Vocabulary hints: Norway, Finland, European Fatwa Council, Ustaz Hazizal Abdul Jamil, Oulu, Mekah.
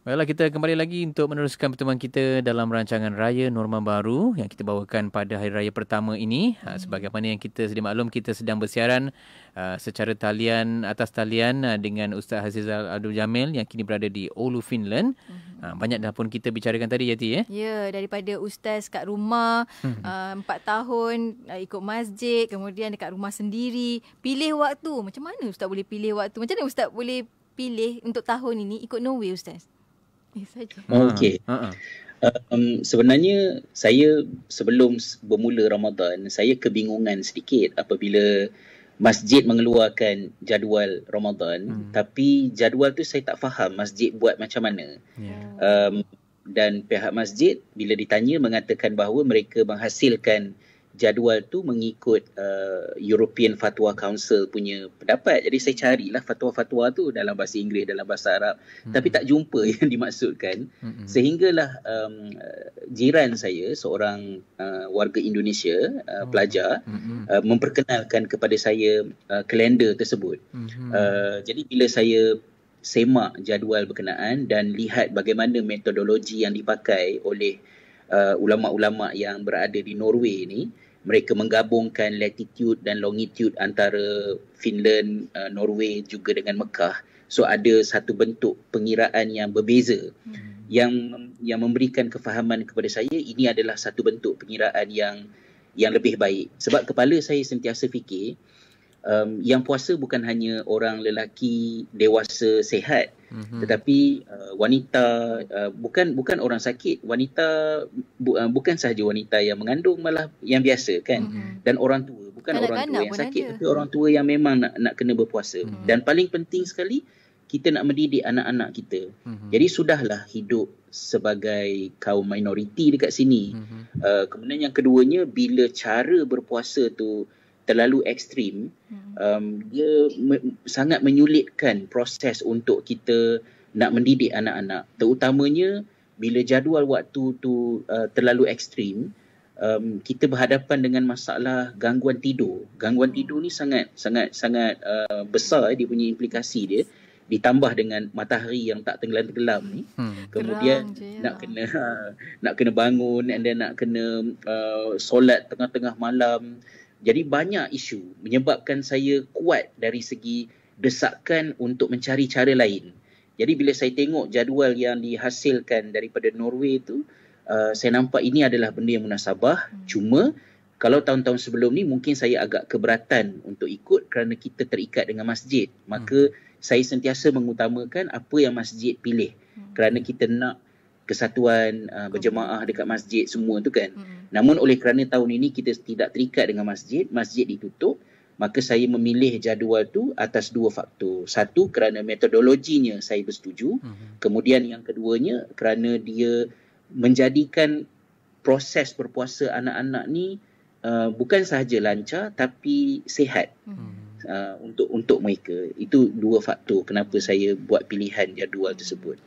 Baiklah, kita kembali lagi untuk meneruskan pertemuan kita dalam rancangan Raya Norma Baru yang kita bawakan pada Hari Raya pertama ini. Sebagaimana yang kita sedia maklum, kita sedang bersiaran secara talian, atas talian dengan Ustaz Hazizal Abdul Jamil yang kini berada di Oulu, Finland. Banyak dah pun kita bicarakan tadi, Yati. Ya, daripada Ustaz kat rumah, 4 tahun ikut masjid, kemudian dekat rumah sendiri. Pilih waktu. Macam mana Ustaz boleh pilih waktu? Macam mana Ustaz boleh pilih untuk tahun ini ikut Norway, Ustaz? Okey. Sebenarnya saya sebelum bermula Ramadan, saya kebingungan sedikit apabila masjid mengeluarkan jadual Ramadan, tapi jadual tu saya tak faham masjid buat macam mana. Dan pihak masjid bila ditanya mengatakan bahawa mereka menghasilkan jadual tu mengikut European Fatwa Council punya pendapat. Jadi saya carilah fatwa-fatwa tu dalam bahasa Inggeris, dalam bahasa Arab, tapi tak jumpa yang dimaksudkan. Sehinggalah jiran saya, seorang warga Indonesia, pelajar, memperkenalkan kepada saya kalender tersebut. Jadi bila saya semak jadual berkenaan dan lihat bagaimana metodologi yang dipakai oleh ulama-ulama yang berada di Norway ni, mereka menggabungkan latitude dan longitude antara Finland, Norway juga dengan Mekah. So ada satu bentuk pengiraan yang berbeza, yang memberikan kefahaman kepada saya ini adalah satu bentuk pengiraan yang lebih baik. Sebab kepala saya sentiasa fikir yang puasa bukan hanya orang lelaki dewasa sehat, tetapi wanita, bukan orang sakit, wanita bukan sahaja wanita yang mengandung, malah yang biasa kan, dan orang tua, bukan orang tua yang sakit ada, tapi orang tua yang memang nak kena berpuasa. Dan paling penting sekali, kita nak mendidik anak-anak kita. Jadi sudahlah hidup sebagai kaum minoriti dekat sini. Kemudian yang keduanya, bila cara berpuasa tu terlalu ekstrim, dia sangat menyulitkan proses untuk kita nak mendidik anak-anak. Terutamanya bila jadual waktu tu terlalu ekstrim, kita berhadapan dengan masalah gangguan tidur. Gangguan tidur ni sangat besar dia punya implikasi dia. Ditambah dengan matahari yang tak tenggelam-tenggelam ni, kemudian nak kena bangun, and then nak kena solat tengah-tengah malam. Jadi banyak isu menyebabkan saya kuat dari segi desakan untuk mencari cara lain. Jadi bila saya tengok jadual yang dihasilkan daripada Norway tu, saya nampak ini adalah benda yang munasabah. Cuma kalau tahun-tahun sebelum ni mungkin saya agak keberatan untuk ikut kerana kita terikat dengan masjid. Maka saya sentiasa mengutamakan apa yang masjid pilih, kerana kita nak kesatuan, berjemaah dekat masjid semua tu kan. Namun oleh kerana tahun ini kita tidak terikat dengan masjid, masjid ditutup, maka saya memilih jadual tu atas 2 faktor. Satu, kerana metodologinya saya bersetuju. Kemudian yang keduanya, kerana dia menjadikan proses berpuasa anak-anak ni bukan sahaja lancar tapi sihat untuk mereka. Itu 2 faktor kenapa saya buat pilihan jadual tersebut.